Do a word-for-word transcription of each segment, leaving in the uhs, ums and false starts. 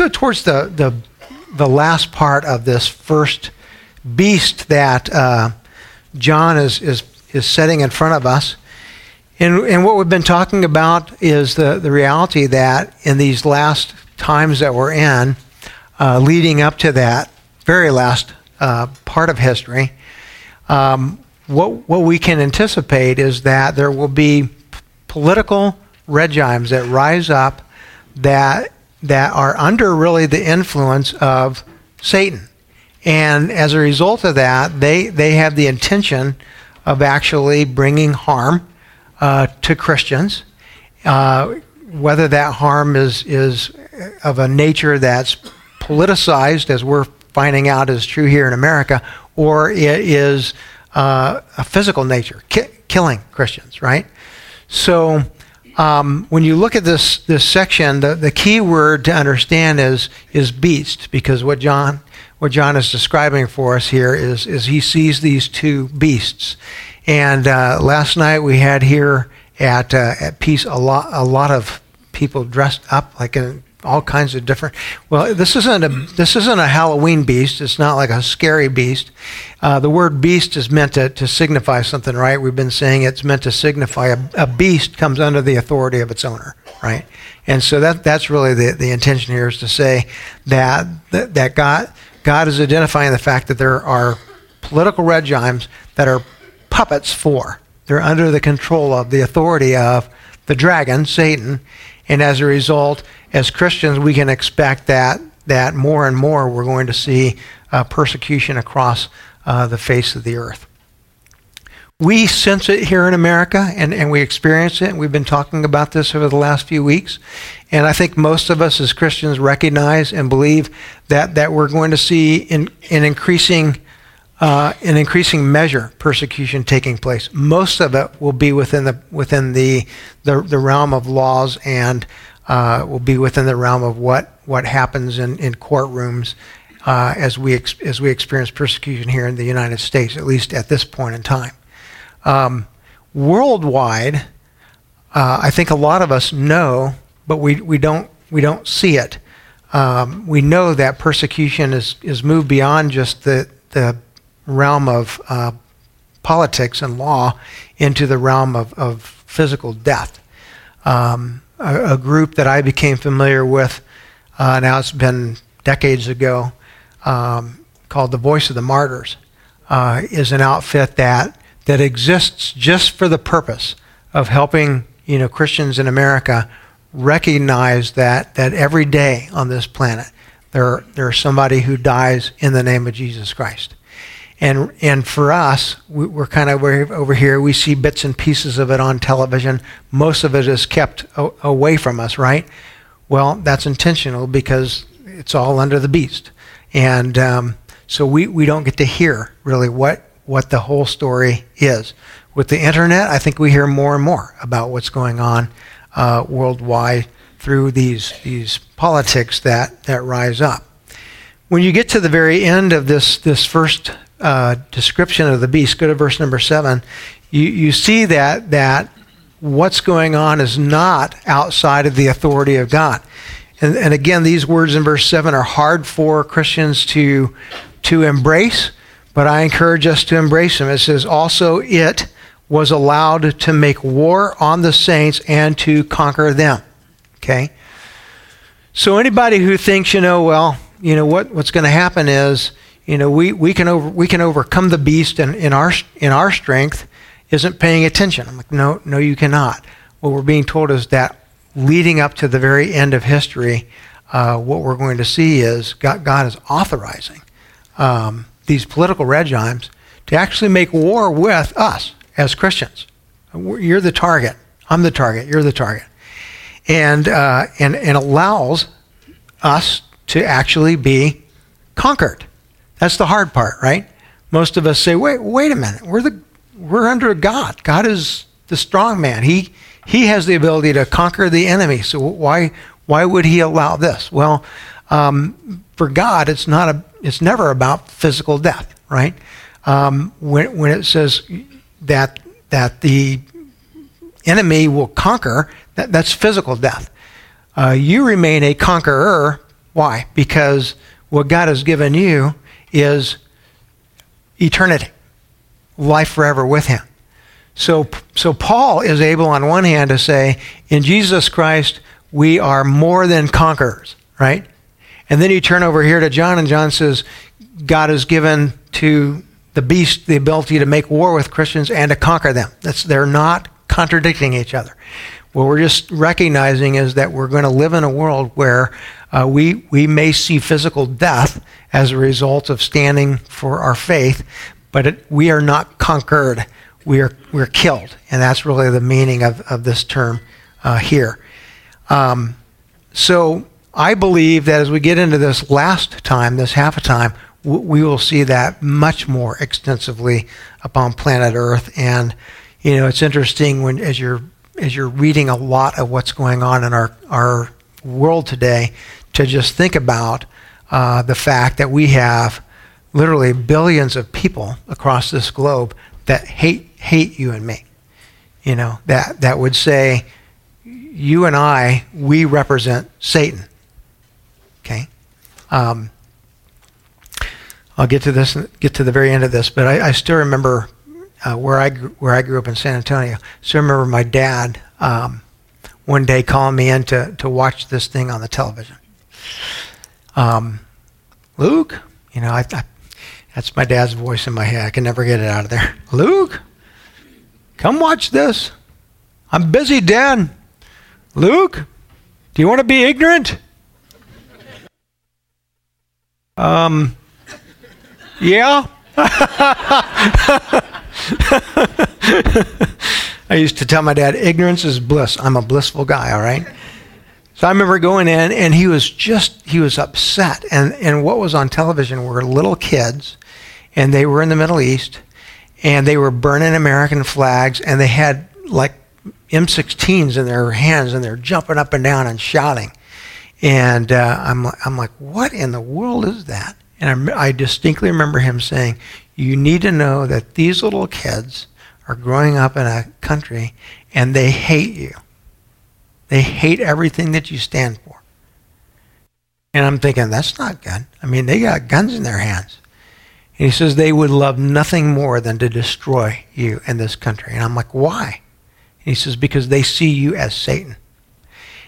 go towards the the, the last part of this first beast that uh, John is, is is setting in front of us. And, and what we've been talking about is the, the reality that in these last times that we're in, uh, leading up to that very last uh, part of history, um, what what we can anticipate is that there will be political regimes that rise up that that are under really the influence of Satan. And as a result of that, they, they have the intention of actually bringing harm uh, to Christians, uh, whether that harm is, is of a nature that's politicized, as we're finding out is true here in America, or it is uh, a physical nature, ki- killing Christians, right? So um, when you look at this this section, the, the key word to understand is is beast, because what John... What John is describing for us here is, is he sees these two beasts. And uh, last night we had here at uh, at Peace a lot a lot of people dressed up like in all kinds of different. Well, this isn't a this isn't a Halloween beast. It's not like a scary beast. Uh, the word beast is meant to, to signify something, right? We've been saying it's meant to signify a, a beast comes under the authority of its owner, right? And so that that's really the, the intention here, is to say that that, that God. God is identifying the fact that there are political regimes that are puppets for. They're under the control of, the authority of the dragon, Satan. And as a result, as Christians, we can expect that that more and more we're going to see uh, persecution across uh, the face of the earth. We sense it here in America, and, and we experience it. And we've been talking about this over the last few weeks. And I think most of us as Christians recognize and believe that, that we're going to see in, in increasing uh, in increasing measure persecution taking place. Most of it will be within the within the the, the realm of laws, and uh, will be within the realm of what, what happens in, in courtrooms uh, as we ex- as we experience persecution here in the United States, at least at this point in time. Um, worldwide, uh, I think a lot of us know. But we, we don't we don't see it. Um, we know that persecution is, is moved beyond just the the realm of uh, politics and law into the realm of, of physical death. Um, a, a group that I became familiar with, uh, now it's been decades ago, um, called the Voice of the Martyrs, uh, is an outfit that that exists just for the purpose of helping you know Christians in America recognize that that every day on this planet there there's somebody who dies in the name of Jesus Christ. And and for us, we, we're kind of over here. We see bits and pieces of it on television. Most of it is kept a- away from us, right? Well, that's intentional, because it's all under the beast, and um, so we we don't get to hear really what what the whole story is. With the internet, I think we hear more and more about what's going on Uh, worldwide through these these politics that, that rise up. When you get to the very end of this this first uh, description of the beast, go to verse number seven. You you see that that what's going on is not outside of the authority of God. And, and again, these words in verse seven are hard for Christians to to embrace, but I encourage us to embrace them. It says, "Also it was allowed to make war on the saints and to conquer them." Okay? So anybody who thinks, you know, well, you know, what, what's going to happen is, you know, we, we can over, we can overcome the beast in, in our in our strength, isn't paying attention. I'm like, no, no, you cannot. What we're being told is that leading up to the very end of history, uh, what we're going to see is God, God is authorizing um, these political regimes to actually make war with us. As Christians, you're the target. I'm the target. You're the target, and uh, and and allows us to actually be conquered. That's the hard part, right? Most of us say, "Wait, wait a minute. We're the we're under God. God is the strong man. He he has the ability to conquer the enemy. So why why would he allow this?" Well, um, for God, it's not a it's never about physical death, right? Um, when when it says that that the enemy will conquer, that, that's physical death. Uh, you remain a conqueror Why? Because what God has given you is eternity, life forever with him. So, so Paul is able on one hand to say, in Jesus Christ, we are more than conquerors, right? And then you turn over here to John, and John says, God has given to the beast the ability to make war with Christians and to conquer them. That's, they're not contradicting each other. What we're just recognizing is that we're going to live in a world where uh, we, we may see physical death as a result of standing for our faith, but it, we are not conquered. We are, we're killed. And that's really the meaning of, of this term uh, here. Um, so I believe that as we get into this last time, this half a time, we will see that much more extensively upon planet Earth. And, you know, it's interesting when as you're as you're reading a lot of what's going on in our, our world today, to just think about uh, the fact that we have literally billions of people across this globe that hate hate you and me, you know, that, that would say, you and I, we represent Satan, okay? Um I'll get to this, get to the very end of this, but I, I still remember uh, where I where I grew up in San Antonio. Still remember my dad um, one day calling me in to to watch this thing on the television. Um, Luke, you know, I, I, that's my dad's voice in my head. I can never get it out of there. Luke, come watch this. I'm busy, Dad. Luke, do you want to be ignorant? Um. Yeah. I used to tell my dad, ignorance is bliss. I'm a blissful guy, all right? So I remember going in, and he was just, he was upset. And, and what was on television were little kids, and they were in the Middle East, and they were burning American flags, and they had like M sixteens in their hands, and they're jumping up and down and shouting. And uh, I'm, I'm like, what in the world is that? And I, I distinctly remember him saying, you need to know that these little kids are growing up in a country and they hate you. They hate everything that you stand for. And I'm thinking, that's not good. I mean, they got guns in their hands. And he says, they would love nothing more than to destroy you in this country. And I'm like, why? And he says, because they see you as Satan.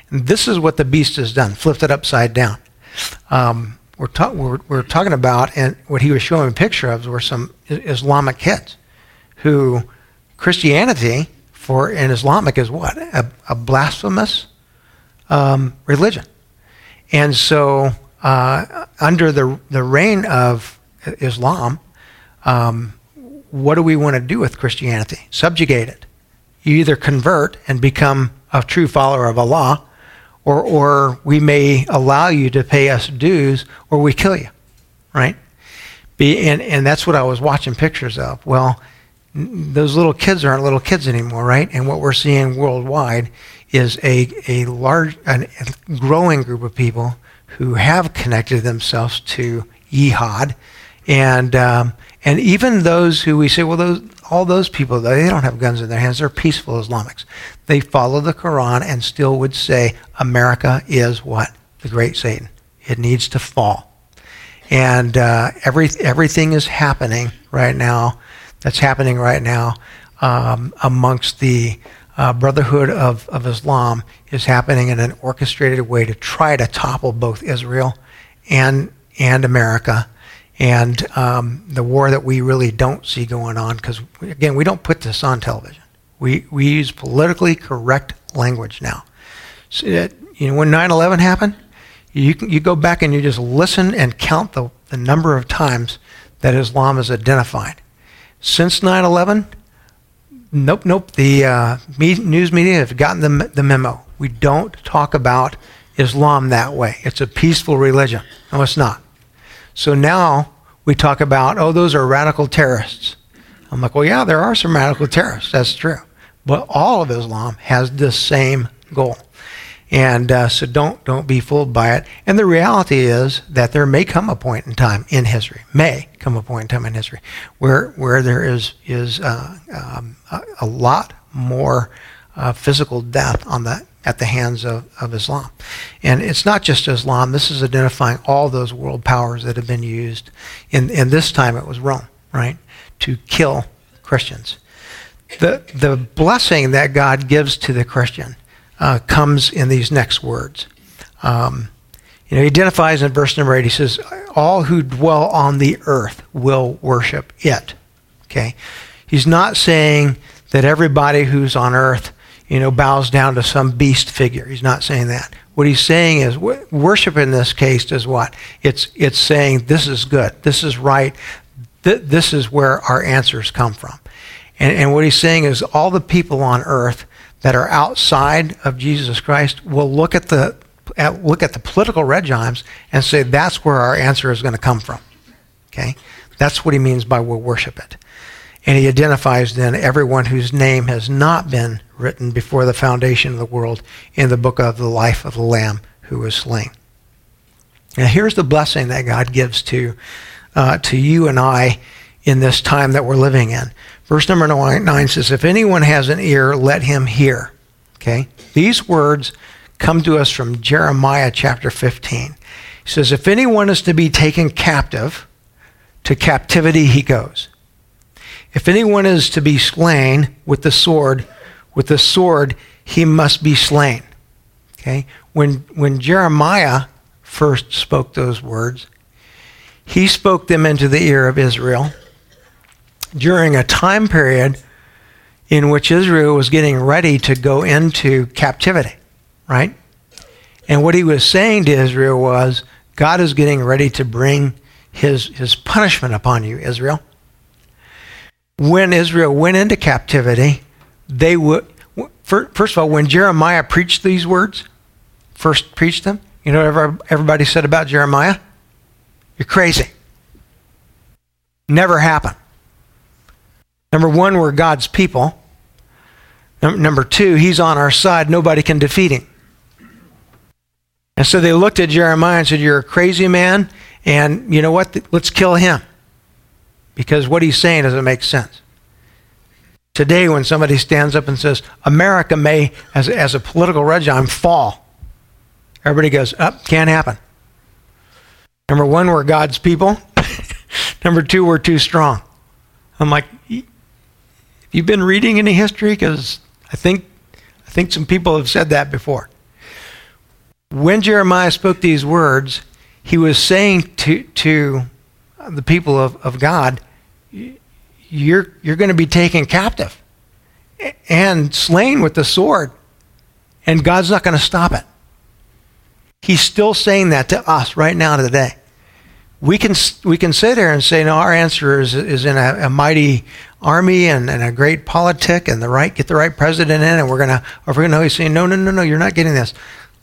And this is what the beast has done, flipped it upside down. Um, We're, ta- we're, we're talking about, and what he was showing a picture of were some Islamic kids who Christianity for an Islamic is what? A, a blasphemous um, religion. And so uh, under the, the reign of Islam, um, what do we want to do with Christianity? Subjugate it. You either convert and become a true follower of Allah, Or, or we may allow you to pay us dues, or we kill you, right? Be, and, and that's what I was watching pictures of. Well, n- those little kids aren't little kids anymore, right? And what we're seeing worldwide is a a large, an, a growing group of people who have connected themselves to jihad, and um, and even those who we say, well, those all those people, they don't have guns in their hands. They're peaceful Islamics. They follow the Quran and still would say America is what? The great Satan. It needs to fall. And uh, every everything is happening right now. That's happening right now um, amongst the uh, Brotherhood of, of Islam is happening in an orchestrated way to try to topple both Israel and and America. And um, the war that we really don't see going on, because, again, we don't put this on television. We we use politically correct language now. So it, you know, when nine eleven happened, you can, you go back and you just listen and count the, the number of times that Islam is identified. Since nine eleven, nope, nope, the uh, me, news media have gotten the, the memo. We don't talk about Islam that way. It's a peaceful religion. No, it's not. So now we talk about, oh, those are radical terrorists. I'm like, well, yeah, there are some radical terrorists. That's true. But all of Islam has this same goal. And uh, so don't don't be fooled by it. And the reality is that there may come a point in time in history, may come a point in time in history, where where there is, is uh, um, a, a lot more uh, physical death on the at the hands of, of Islam. And it's not just Islam. This is identifying all those world powers that have been used. And, and this time it was Rome, right, to kill Christians. The, the blessing that God gives to the Christian uh, comes in these next words. Um, you know, he identifies in verse number eight, he says, all who dwell on the earth will worship it, okay? He's not saying that everybody who's on earth, you know, bows down to some beast figure. He's not saying that. What he's saying is, w- worship in this case is what? It's it's saying this is good, this is right, th- this is where our answers come from. And, and what he's saying is all the people on earth that are outside of Jesus Christ will look at the at, look at the political regimes and say that's where our answer is going to come from. Okay, that's what he means by we'll worship it. And he identifies then everyone whose name has not been written before the foundation of the world in the book of the life of the Lamb who was slain. Now here's the blessing that God gives to uh, to you and I in this time that we're living in. Verse number nine says, if anyone has an ear, let him hear. Okay? These words come to us from Jeremiah chapter fifteen. He says, if anyone is to be taken captive, to captivity he goes. If anyone is to be slain with the sword, with the sword he must be slain. Okay? When when Jeremiah first spoke those words, he spoke them into the ear of Israel during a time period in which Israel was getting ready to go into captivity, right? And what he was saying to Israel was, God is getting ready to bring his, his punishment upon you, Israel. When Israel went into captivity, they would, first of all, when Jeremiah preached these words, first preached them, you know what everybody said about Jeremiah? You're crazy. Never happened. Number one, we're God's people. Number two, he's on our side. Nobody can defeat him. And so they looked at Jeremiah and said, you're a crazy man, and you know what? Let's kill him. Because what he's saying doesn't make sense. Today, when somebody stands up and says, America may, as, as a political regime, fall, everybody goes, up, oh, can't happen. Number one, we're God's people. Number two, we're too strong. I'm like, have you been reading any history? Because I think, I think some people have said that before. When Jeremiah spoke these words, he was saying to to the people of, of God, you're you're going to be taken captive and slain with the sword, and God's not going to stop it. He's still saying that to us right now today. We can we can sit here and say, no, our answer is is in a, a mighty army and, and a great politic and the right get the right president in, and we're gonna or we're gonna he's saying, no, no, no, no, you're not getting this.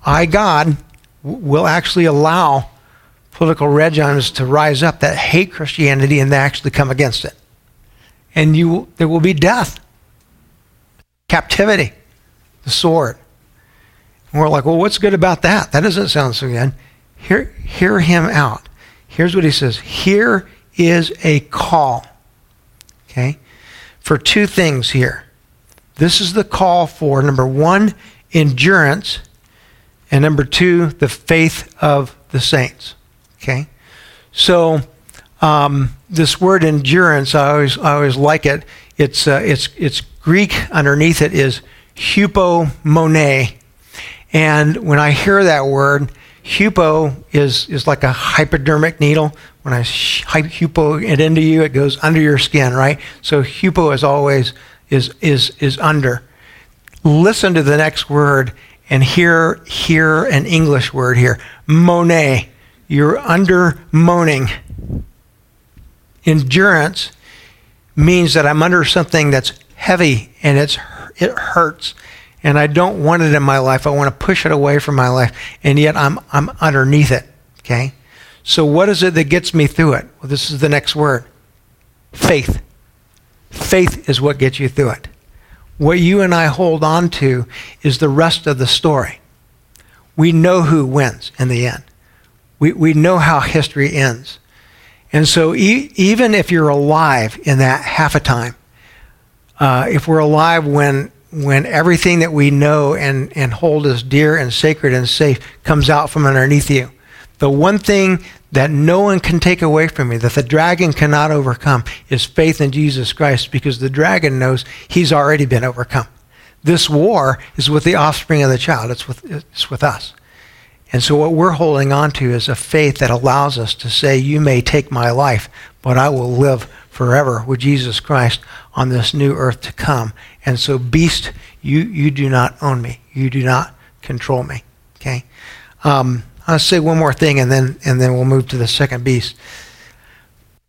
I, God, will actually allow political regimes to rise up that hate Christianity and they actually come against it. And you, there will be death, captivity, the sword. And we're like, well, what's good about that? That doesn't sound so good. Hear, hear him out. Here's what he says. Here is a call, okay, for two things here. This is the call for, number one, endurance, and number two, the faith of the saints. Okay, so um, this word endurance, I always, I always like it. It's, uh, it's, it's Greek. Underneath it is hupomone, and when I hear that word, hupo is is like a hypodermic needle. When I sh- hupo it into you, it goes under your skin, right? So hupo is always is is is under. Listen to the next word and hear hear an English word here, mone. You're under moaning. Endurance means that I'm under something that's heavy and it's it hurts, and I don't want it in my life. I want to push it away from my life, and yet I'm I'm underneath it. Okay, so what is it that gets me through it? Well, this is the next word: faith. Faith is what gets you through it. What you and I hold on to is the rest of the story. We know who wins in the end. We we know how history ends. And so e- even if you're alive in that half a time, uh, if we're alive when when everything that we know and, and hold as dear and sacred and safe comes out from underneath you. The one thing that no one can take away from me, that the dragon cannot overcome, is faith in Jesus Christ, because the dragon knows he's already been overcome. This war is with the offspring of the child. It's with, it's with us. And so what we're holding on to is a faith that allows us to say, you may take my life, but I will live forever with Jesus Christ on this new earth to come. And so, beast, you, you do not own me. You do not control me, okay? Um, I'll say one more thing, and then and then we'll move to the second beast.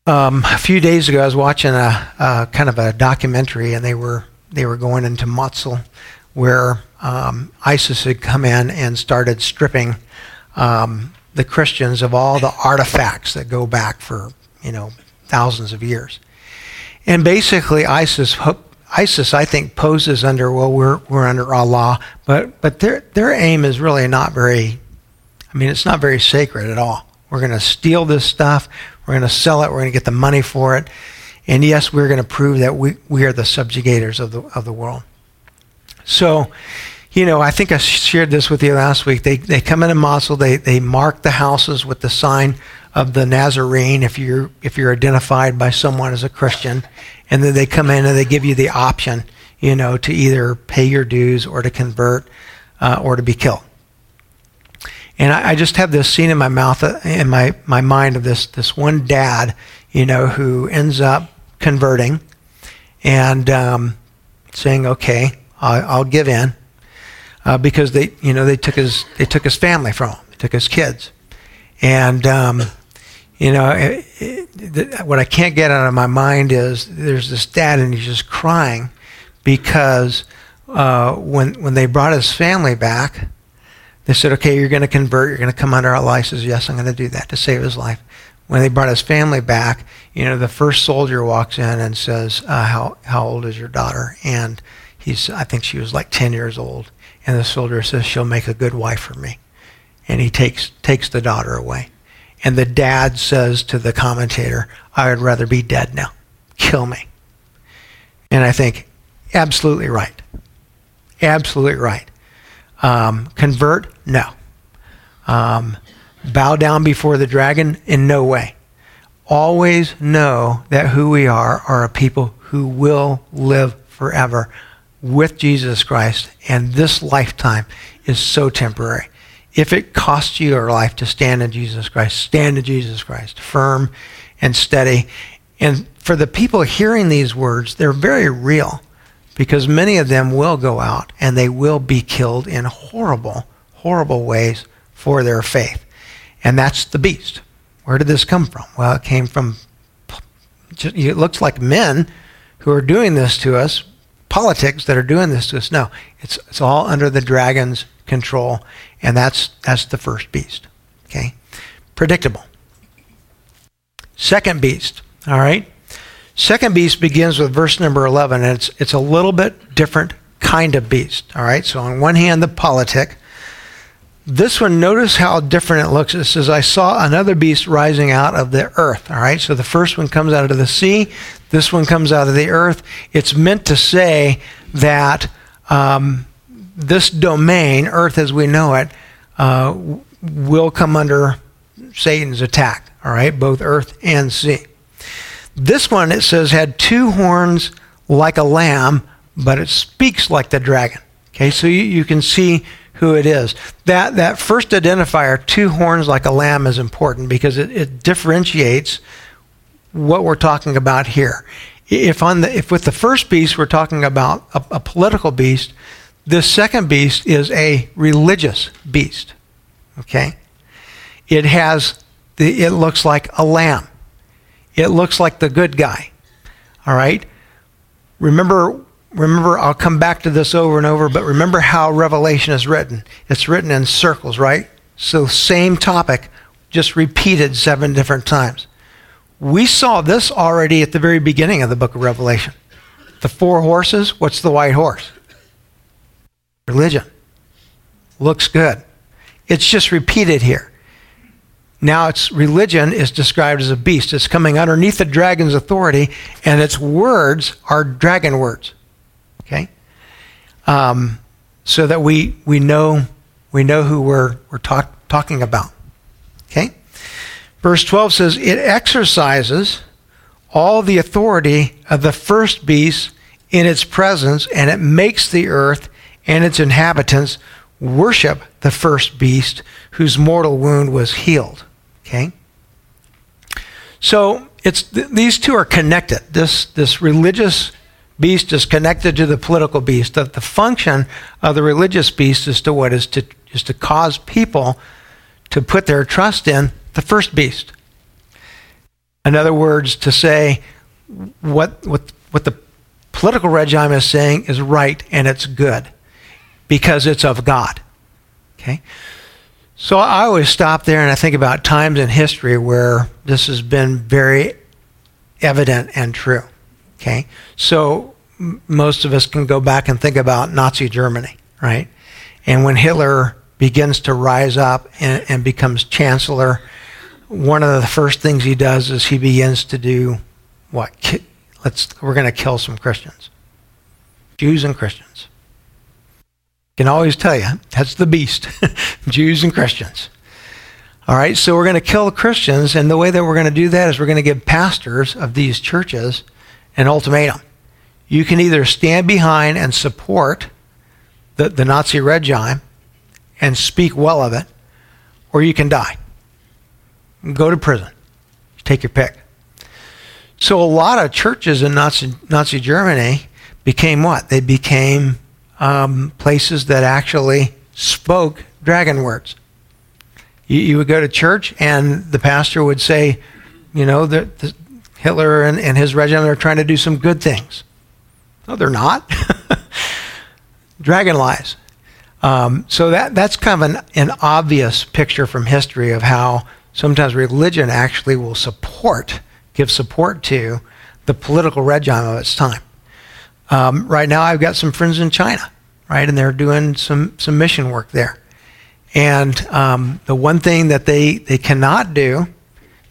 Um, a few days ago, I was watching a, a kind of a documentary, and they were they were going into Mosul, where um, ISIS had come in and started stripping um, the Christians of all the artifacts that go back for you know thousands of years. And basically, ISIS ISIS I think poses under well we're we're under Allah, but but their their aim is really not very. I mean, it's not very sacred at all. We're going to steal this stuff. We're going to sell it. We're going to get the money for it. And yes, we're going to prove that we, we are the subjugators of the of the world. So, you know, I think I shared this with you last week. They they come into Mosul. They they mark the houses with the sign of the Nazarene if you're if you're identified by someone as a Christian. And then they come in and they give you the option, you know, to either pay your dues or to convert uh, or to be killed. And I, I just have this scene in my mouth, in my, my mind, of this this one dad, you know, who ends up converting and um, saying, "Okay, I'll, I'll give in," uh, because they, you know, they took his they took his family from him, they took his kids, and um, you know, it, it, what I can't get out of my mind is there's this dad and he's just crying because uh, when when they brought his family back. They said, okay, you're going to convert. You're going to come under our license. Yes, I'm going to do that to save his life. When they brought his family back, you know, the first soldier walks in and says, uh, how, how old is your daughter? And he's, I think she was like ten years old. And the soldier says, she'll make a good wife for me. And he takes, takes the daughter away. And the dad says to the commentator, I would rather be dead now. Kill me. And I think, absolutely right. Absolutely right. Um, convert? No. Um, bow down before the dragon? In no way. Always know that who we are are a people who will live forever with Jesus Christ, and this lifetime is so temporary. If it costs you your life to stand in Jesus Christ, stand in Jesus Christ, firm and steady. And for the people hearing these words, they're very real. Because many of them will go out and they will be killed in horrible, horrible ways for their faith. And that's the beast. Where did this come from? Well, it came from, it looks like men who are doing this to us, politics that are doing this to us. No, it's it's all under the dragon's control. And that's that's the first beast. Okay? Predictable. Second beast. All right? Second beast begins with verse number eleven, and it's it's a little bit different kind of beast. All right, so on one hand, the politic. This one, notice how different it looks. It says, I saw another beast rising out of the earth. All right, so the first one comes out of the sea. This one comes out of the earth. It's meant to say that um, this domain, earth as we know it, uh, will come under Satan's attack. All right, both earth and sea. This one, it says, had two horns like a lamb, but it speaks like the dragon. Okay, so you, you can see who it is. That that first identifier, two horns like a lamb, is important because it, it differentiates what we're talking about here. If on the if with the first beast we're talking about a, a political beast, this second beast is a religious beast. Okay, it has the, it looks like a lamb. It looks like the good guy, all right? Remember, remember. I'll come back to this over and over, but remember how Revelation is written. It's written in circles, right? So same topic, just repeated seven different times. We saw this already at the very beginning of the book of Revelation. The four horses, what's the white horse? Religion. Looks good. It's just repeated here. Now its religion is described as a beast. It's coming underneath the dragon's authority, and its words are dragon words. Okay? um, so that we we know we know who we're we're talk, talking about. Okay? Verse twelve says, it exercises all the authority of the first beast in its presence, and it makes the earth and its inhabitants worship the first beast whose mortal wound was healed. Okay? So it's th- these two are connected. This this religious beast is connected to the political beast. That the function of the religious beast is to what is to is to cause people to put their trust in the first beast. In other words, to say what what what the political regime is saying is right and it's good because it's of God. Okay? So I always stop there and I think about times in history where this has been very evident and true. Okay? So m- most of us can go back and think about Nazi Germany, right? And when Hitler begins to rise up and, and becomes chancellor, one of the first things he does is he begins to do what? Ki- let's we're going to kill some Christians. Jews and Christians. Can always tell you that's the beast. Jews and Christians. All right, so we're going to kill Christians, and the way that we're going to do that is we're going to give pastors of these churches an ultimatum. You can either stand behind and support the, the Nazi regime and speak well of it, or you can die. Go to prison. Take your pick. So a lot of churches in Nazi, Nazi Germany became what? They became Um, places that actually spoke dragon words. You, you would go to church and the pastor would say, you know, that the, Hitler and, and his regime are trying to do some good things. No, they're not. Dragon lies. Um, so that that's kind of an, an obvious picture from history of how sometimes religion actually will support, give support to the political regime of its time. Um, right now, I've got some friends in China, right? And they're doing some, some mission work there. And um, the one thing that they, they cannot do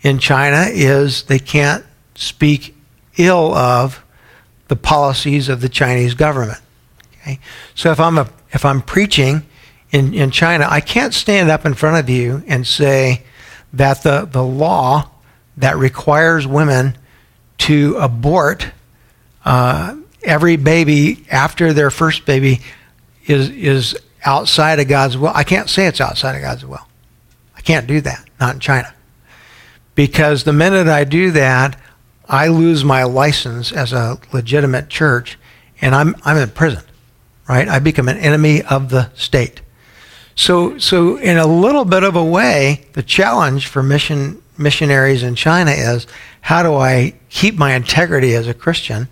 in China is they can't speak ill of the policies of the Chinese government. Okay? So if I'm a if I'm preaching in, in China, I can't stand up in front of you and say that the, the law that requires women to abort uh, every baby after their first baby is is outside of God's will. I can't say it's outside of God's will. I can't do that, not in China. Because the minute I do that, I lose my license as a legitimate church, and I'm I'm in prison, right? I become an enemy of the state. So so in a little bit of a way, the challenge for mission missionaries in China is, how do I keep my integrity as a Christian?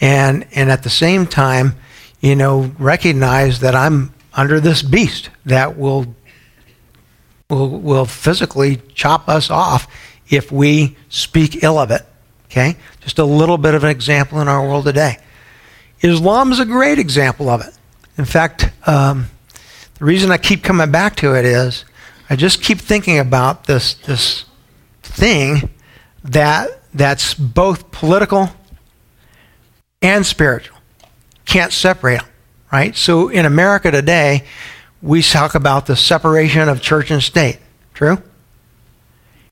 And and at the same time, you know, recognize that I'm under this beast that will will will physically chop us off if we speak ill of it. Okay? Just a little bit of an example in our world today. Islam is a great example of it. In fact, um, the reason I keep coming back to it is I just keep thinking about this this thing that that's both political and spiritual. Can't separate them, right? So in America today, we talk about the separation of church and state. True?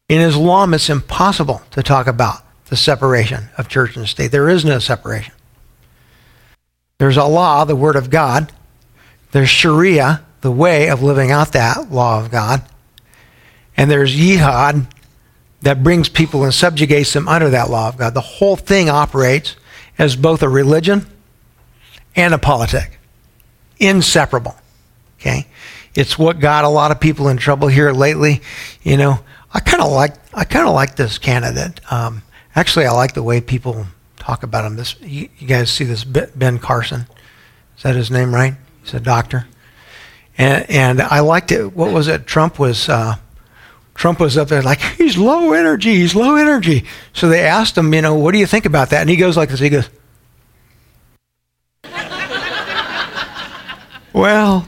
In Islam, it's impossible to talk about the separation of church and state. There is no separation. There's Allah, the word of God. There's Sharia, the way of living out that law of God. And there's Jihad, that brings people and subjugates them under that law of God. The whole thing operates as both a religion and a politic. Inseparable. Okay? It's what got a lot of people in trouble here lately. You know, I kind of like I kind of like this candidate. Um, actually, I like the way people talk about him. This you, you guys see this Ben Carson. Is that his name, right? He's a doctor. And and I liked it. What was it? Trump was uh, Trump was up there like, he's low energy, he's low energy. So they asked him, you know, what do you think about that? And he goes like this, he goes, well,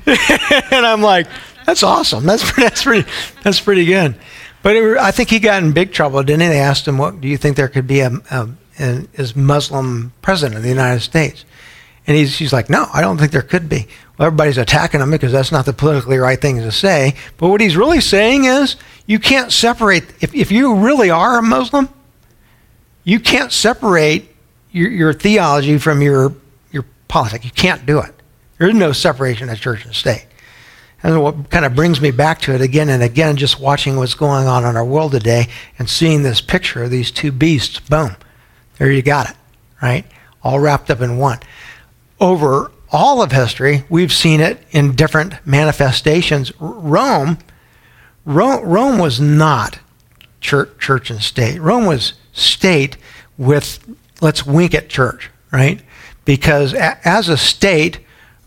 and I'm like, that's awesome. That's, that's, pretty, that's pretty good. But it, I think he got in big trouble, didn't he? They asked him, what do you think there could be a, a, a, a Muslim president of the United States? And he's, he's like, no, I don't think there could be. Well, everybody's attacking him because that's not the politically right thing to say. But what he's really saying is you can't separate, if, if you really are a Muslim, you can't separate your, your theology from your, your politics. You can't do it. There is no separation of church and state. And what kind of brings me back to it again and again, just watching what's going on in our world today and seeing this picture of these two beasts, boom, there you got it, right? All wrapped up in one. Over all of history, we've seen it in different manifestations. Rome, Rome, Rome was not church, church and state. Rome was state with, let's wink at church, right? Because a, as a state,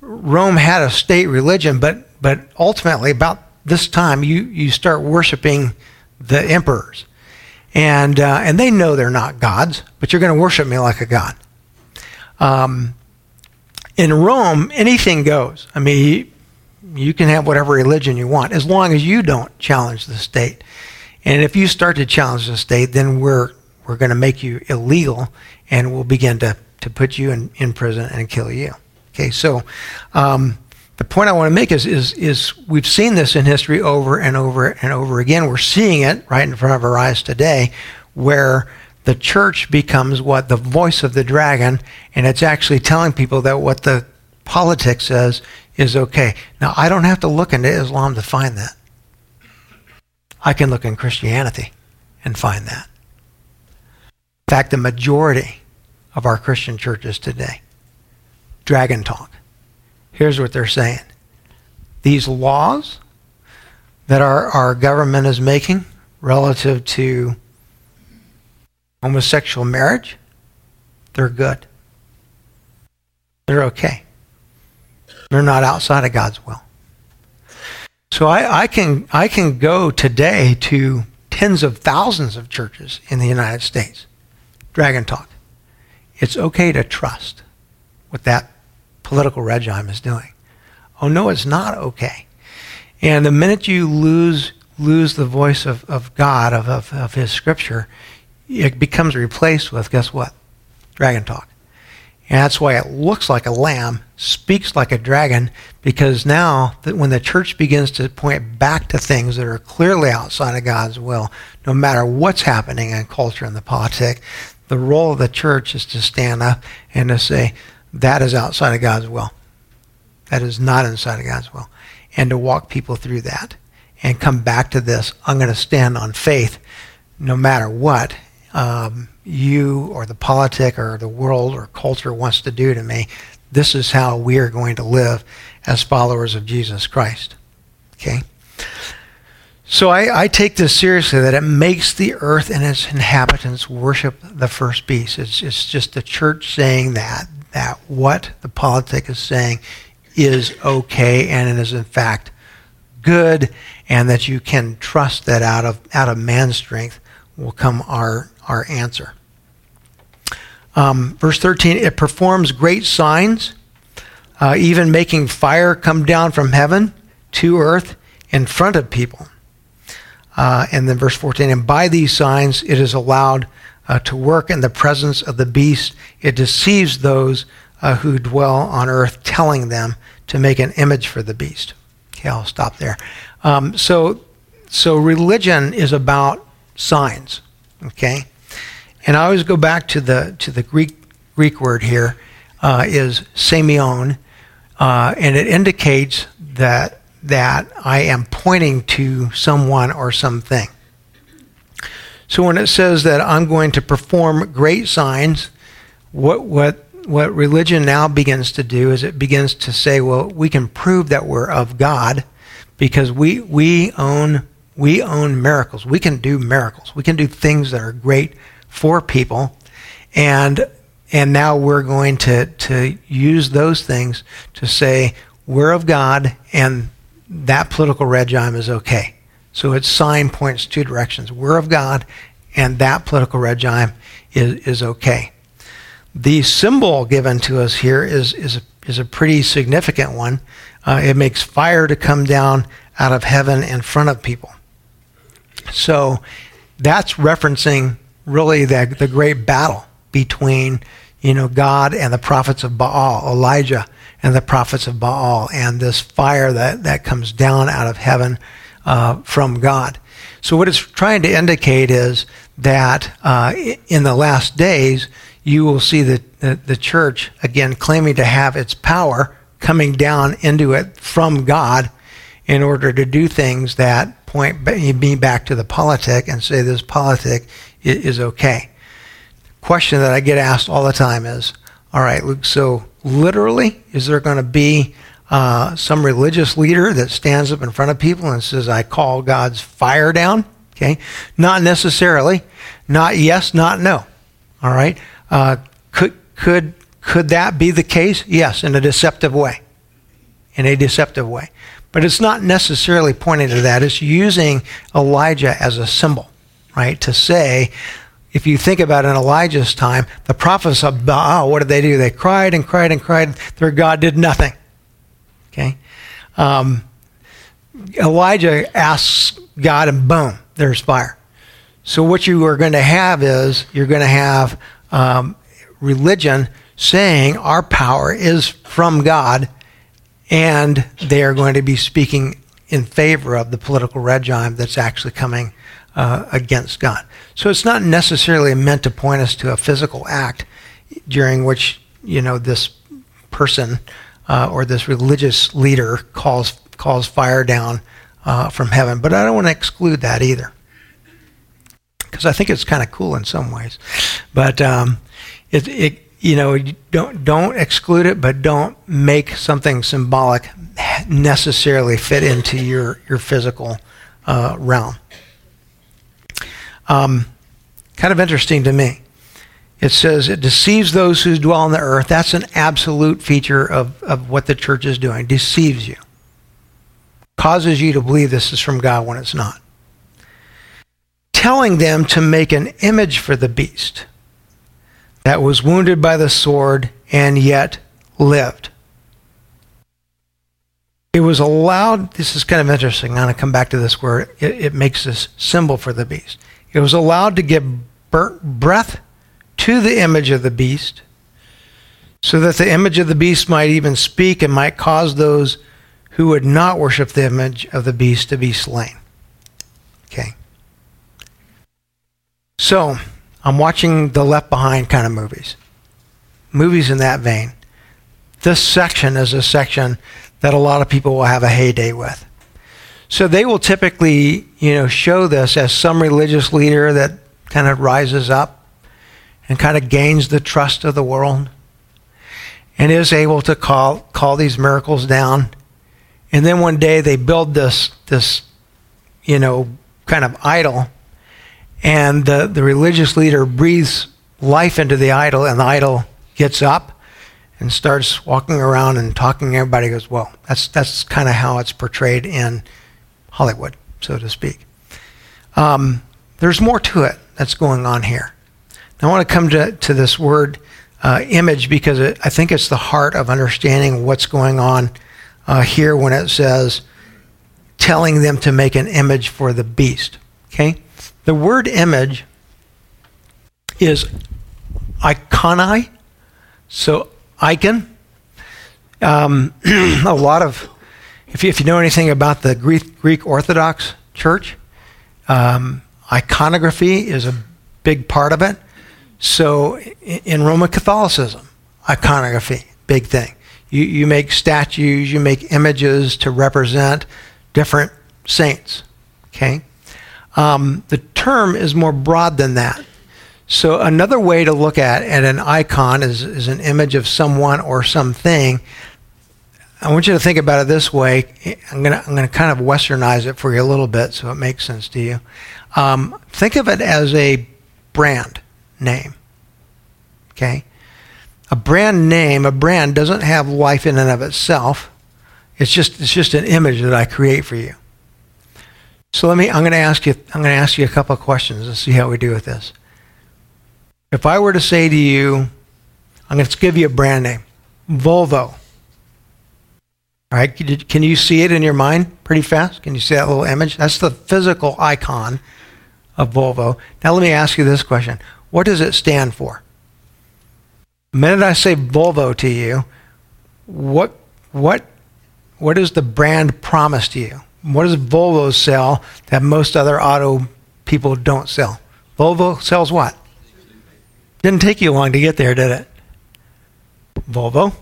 Rome had a state religion, but but ultimately about this time you, you start worshiping the emperors. And uh, and they know they're not gods, but you're going to worship me like a god. Um, in Rome, anything goes. I mean, you can have whatever religion you want as long as you don't challenge the state. And if you start to challenge the state, then we're we're going to make you illegal and we'll begin to, to put you in, in prison and kill you. Okay, so um, the point I want to make is, is is we've seen this in history over and over and over again. We're seeing it right in front of our eyes today, where the church becomes what the voice of the dragon, and it's actually telling people that what the politics says is okay. Now, I don't have to look into Islam to find that. I can look in Christianity and find that. In fact, the majority of our Christian churches today, dragon talk. Here's what they're saying. These laws that our, our government is making relative to homosexual marriage, they're good. They're okay. They're not outside of God's will. So I, I can I can go today to tens of thousands of churches in the United States. Dragon talk. It's okay to trust what that political regime is doing. Oh no, it's not okay. And the minute you lose lose the voice of, of God, of, of, of his scripture, it becomes replaced with, guess what? Dragon talk. And that's why it looks like a lamb, speaks like a dragon, because now that when the church begins to point back to things that are clearly outside of God's will, no matter what's happening in culture and the politic, the role of the church is to stand up and to say, that is outside of God's will. That is not inside of God's will. And to walk people through that and come back to this, I'm going to stand on faith no matter what um, you or the politic or the world or culture wants to do to me. This is how we are going to live as followers of Jesus Christ. Okay? So I, I take this seriously, that it makes the earth and its inhabitants worship the first beast. It's, it's just the church saying that, that what the politic is saying is okay and it is in fact good, and that you can trust that out of out of man's strength will come our, our answer. Um, verse thirteen, it performs great signs, uh, even making fire come down from heaven to earth in front of people. Uh, and then verse fourteen, and by these signs it is allowed uh, to work in the presence of the beast. It deceives those uh, who dwell on earth, telling them to make an image for the beast. Okay, I'll stop there. Um, so, so religion is about signs, okay? And I always go back to the to the Greek Greek word here uh, is semeion, uh, and it indicates that that I am pointing to someone or something. So when it says that I'm going to perform great signs, what what what religion now begins to do is it begins to say, well, we can prove that we're of God because we we own we own miracles. We can do miracles. We can do things that are great for people, and and now we're going to to use those things to say we're of God and that political regime is okay. So its sign points two directions. We're of God and that political regime is, is okay. The symbol given to us here is is a, is a pretty significant one. Uh, it makes fire to come down out of heaven in front of people. So that's referencing really the, the great battle between you know, God and the prophets of Baal, Elijah and the prophets of Baal, and this fire that, that comes down out of heaven uh, from God. So what it's trying to indicate is that uh, in the last days, you will see the, the, the church, again, claiming to have its power coming down into it from God in order to do things that point me back to the politic and say this politic is okay. The question that I get asked all the time is, all right, Luke, so literally, is there going to be uh, some religious leader that stands up in front of people and says, I call God's fire down? Okay, not necessarily. Not yes, not no. All right, uh, could could could that be the case? Yes, in a deceptive way, in a deceptive way. But it's not necessarily pointing to that. It's using Elijah as a symbol, right? To say, if you think about in Elijah's time, the prophets of Baal, what did they do? They cried and cried and cried. Their God did nothing. Okay, um, Elijah asks God, and boom, there's fire. So what you are going to have is you're going to have um, religion saying our power is from God, and they are going to be speaking in favor of the political regime that's actually coming uh, against God. So it's not necessarily meant to point us to a physical act during which, you know, this person uh, or this religious leader calls calls fire down uh, from heaven. But I don't want to exclude that either, because I think it's kind of cool in some ways. But um, it, it you know, don't don't exclude it, but don't make something symbolic necessarily fit into your your physical uh, realm. Um, kind of interesting to me. It says it deceives those who dwell on the earth. That's an absolute feature of of what the church is doing. Deceives you, causes you to believe this is from God when it's not. Telling them to make an image for the beast that was wounded by the sword and yet lived. It was allowed, this is kind of interesting, I'm going to come back to this word, it, it makes this symbol for the beast. It was allowed to give breath to the image of the beast, so that the image of the beast might even speak and might cause those who would not worship the image of the beast to be slain. Okay. So, I'm watching the Left Behind kind of movies. Movies in that vein. This section is a section that a lot of people will have a heyday with. So they will typically, you know, show this as some religious leader that kind of rises up and kind of gains the trust of the world and is able to call call these miracles down. And then one day they build this this, you know, kind of idol. And the, the religious leader breathes life into the idol, and the idol gets up and starts walking around and talking. Everybody goes, whoa, that's that's kind of how it's portrayed in Hollywood, so to speak. Um, there's more to it that's going on here. Now, I want to come to, to this word uh, image, because it, I think it's the heart of understanding what's going on uh, here when it says telling them to make an image for the beast, okay? The word image is ikonai, so icon. Um, a lot of, if you, if you know anything about the Greek, Greek Orthodox Church, um, iconography is a big part of it. So in Roman Catholicism, iconography, big thing. You, you make statues, you make images to represent different saints, okay? Um, the term is more broad than that. So another way to look at, at an icon is, is an image of someone or something. I want you to think about it this way. I'm going to I'm going to kind of westernize it for you a little bit so it makes sense to you. Um, think of it as a brand name, okay? A brand name, a brand doesn't have life in and of itself. It's just it's just an image that I create for you. So let me, I'm going to ask you, I'm going to ask you a couple of questions and see how we do with this. If I were to say to you, I'm going to give you a brand name, Volvo. All right, can you see it in your mind pretty fast? Can you see that little image? That's the physical icon of Volvo. Now let me ask you this question. What does it stand for? the minute I say Volvo to you, what what what does the brand promise to you? What does Volvo sell that most other auto people don't sell? Volvo sells what? Didn't take you long to get there, did it? Volvo.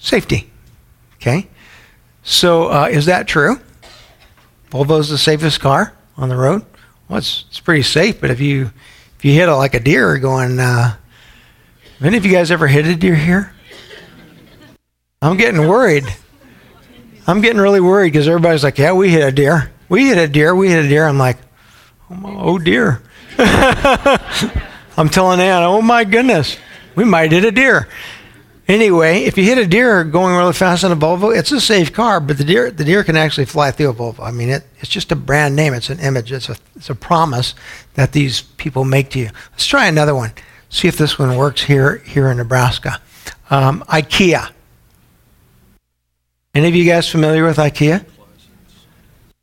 Safety. Okay. So uh, is that true? Volvo's the safest car on the road? Well, it's, it's pretty safe, but if you if you hit a, like a deer going, uh, any of you guys ever hit a deer here? I'm getting worried. I'm getting really worried because everybody's like, yeah, we hit a deer. We hit a deer. We hit a deer. I'm like, oh, dear. I'm telling Ann, oh, my goodness. We might hit a deer. Anyway, if you hit a deer going really fast on a Volvo, it's a safe car, but the deer the deer can actually fly through a Volvo. I mean, it, it's just a brand name. It's an image. It's a, it's a promise that these people make to you. Let's try another one. See if this one works here, here in Nebraska. Um, IKEA. Any of you guys familiar with IKEA?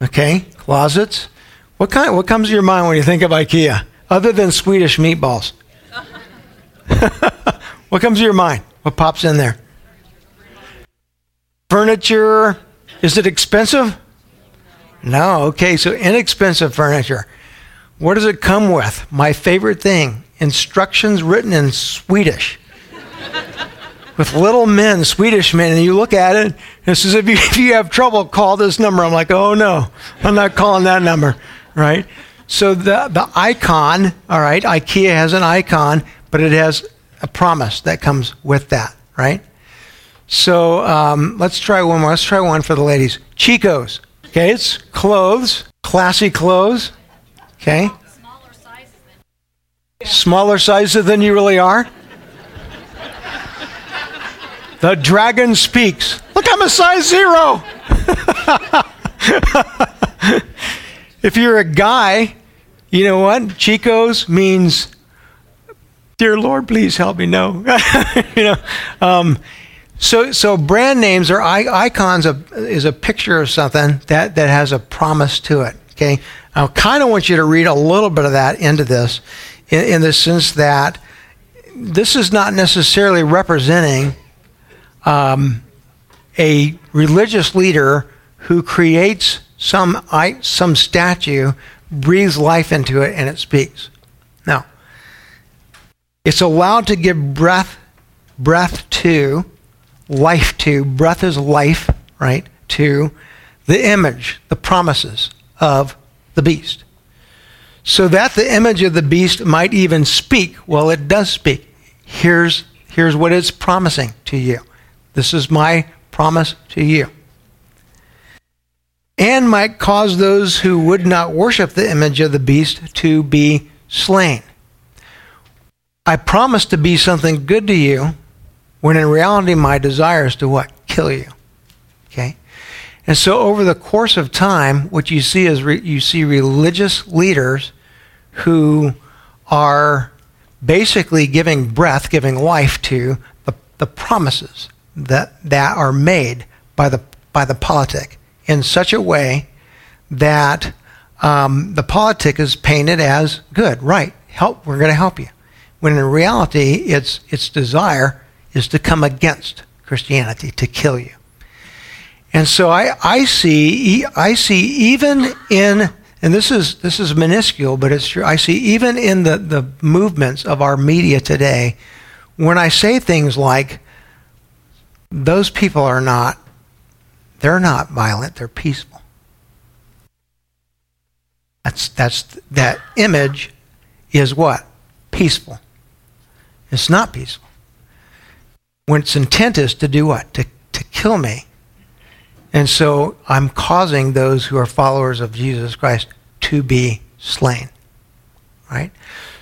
Okay, closets. What kind? What comes to your mind when you think of IKEA, other than Swedish meatballs? What comes to your mind? What pops in there? Furniture. Is it expensive? No. Okay, so inexpensive furniture. What does it come with? My favorite thing, instructions written in Swedish. With little men, Swedish men, and you look at it, and it says, if you, if you have trouble, call this number. I'm like, oh, no, I'm not calling that number, right? So the, the icon, all right, IKEA has an icon, but it has a promise that comes with that, right? So um, let's try one more. Let's try one for the ladies. Chicos, okay? It's clothes, classy clothes, okay? Smaller sizes than, yeah. Smaller sizes than you really are. The dragon speaks. Look, I'm a size zero. If you're a guy, you know what? Chicos means, dear Lord, please help me. No, you know. Um, so, so brand names or icons of, is a picture of something that that has a promise to it. Okay. I kind of want you to read a little bit of that into this, in, in the sense that this is not necessarily representing Um, a religious leader who creates some some statue, breathes life into it, and it speaks. Now, it's allowed to give breath, breath to, life to, breath is life, right, to the image, the promises of the beast. So that the image of the beast might even speak. Well, it does speak. Here's, here's what it's promising to you. This is my promise to you. And might cause those who would not worship the image of the beast to be slain. I promise to be something good to you, when in reality my desire is to what? Kill you. Okay? And so over the course of time, what you see is re- you see religious leaders who are basically giving breath, giving life to the, the promises that that are made by the by the politic in such a way that um, the politic is painted as good, right? Help, we're going to help you. When in reality, its its desire is to come against Christianity, to kill you. And so I I see I see even in and this is this is minuscule, but it's true. I see even in the the movements of our media today, when I say things like, those people are not, they're not violent, they're peaceful. That's, that's, that image is what? Peaceful. It's not peaceful. When its intent is to do what? To, to kill me. And so I'm causing those who are followers of Jesus Christ to be slain, right?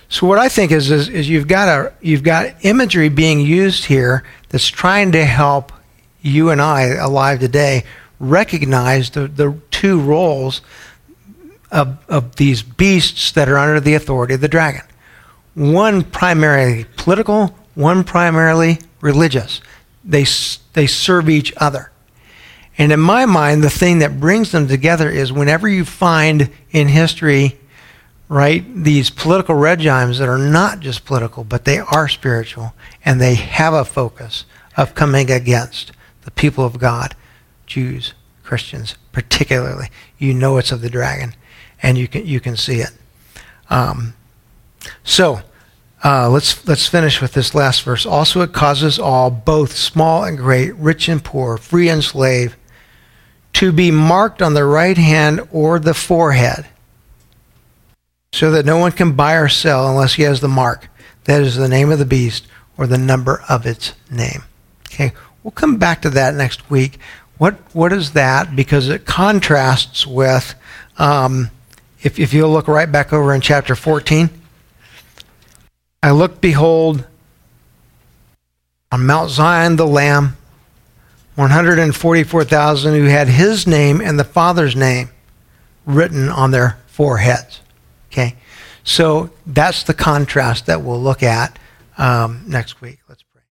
So what I think is, is, is you've got a, you've got imagery being used here that's trying to help you and I alive today recognize the, the two roles of, of these beasts that are under the authority of the dragon. One primarily political, one primarily religious. They, they serve each other. And in my mind, the thing that brings them together is whenever you find in history right? These political regimes that are not just political, but they are spiritual, and they have a focus of coming against the people of God, Jews, Christians particularly. You know it's of the dragon, and you can you can see it. Um, so uh, let's let's finish with this last verse. Also, it causes all, both small and great, rich and poor, free and slave, to be marked on the right hand or the forehead, so that no one can buy or sell unless he has the mark. That is the name of the beast or the number of its name. Okay, we'll come back to that next week. What what is that? Because it contrasts with, um, if if you'll look right back over in chapter fourteen. I looked, behold, on Mount Zion the Lamb, one hundred forty-four thousand who had his name and the Father's name written on their foreheads. Okay, so that's the contrast that we'll look at um, next week. Let's.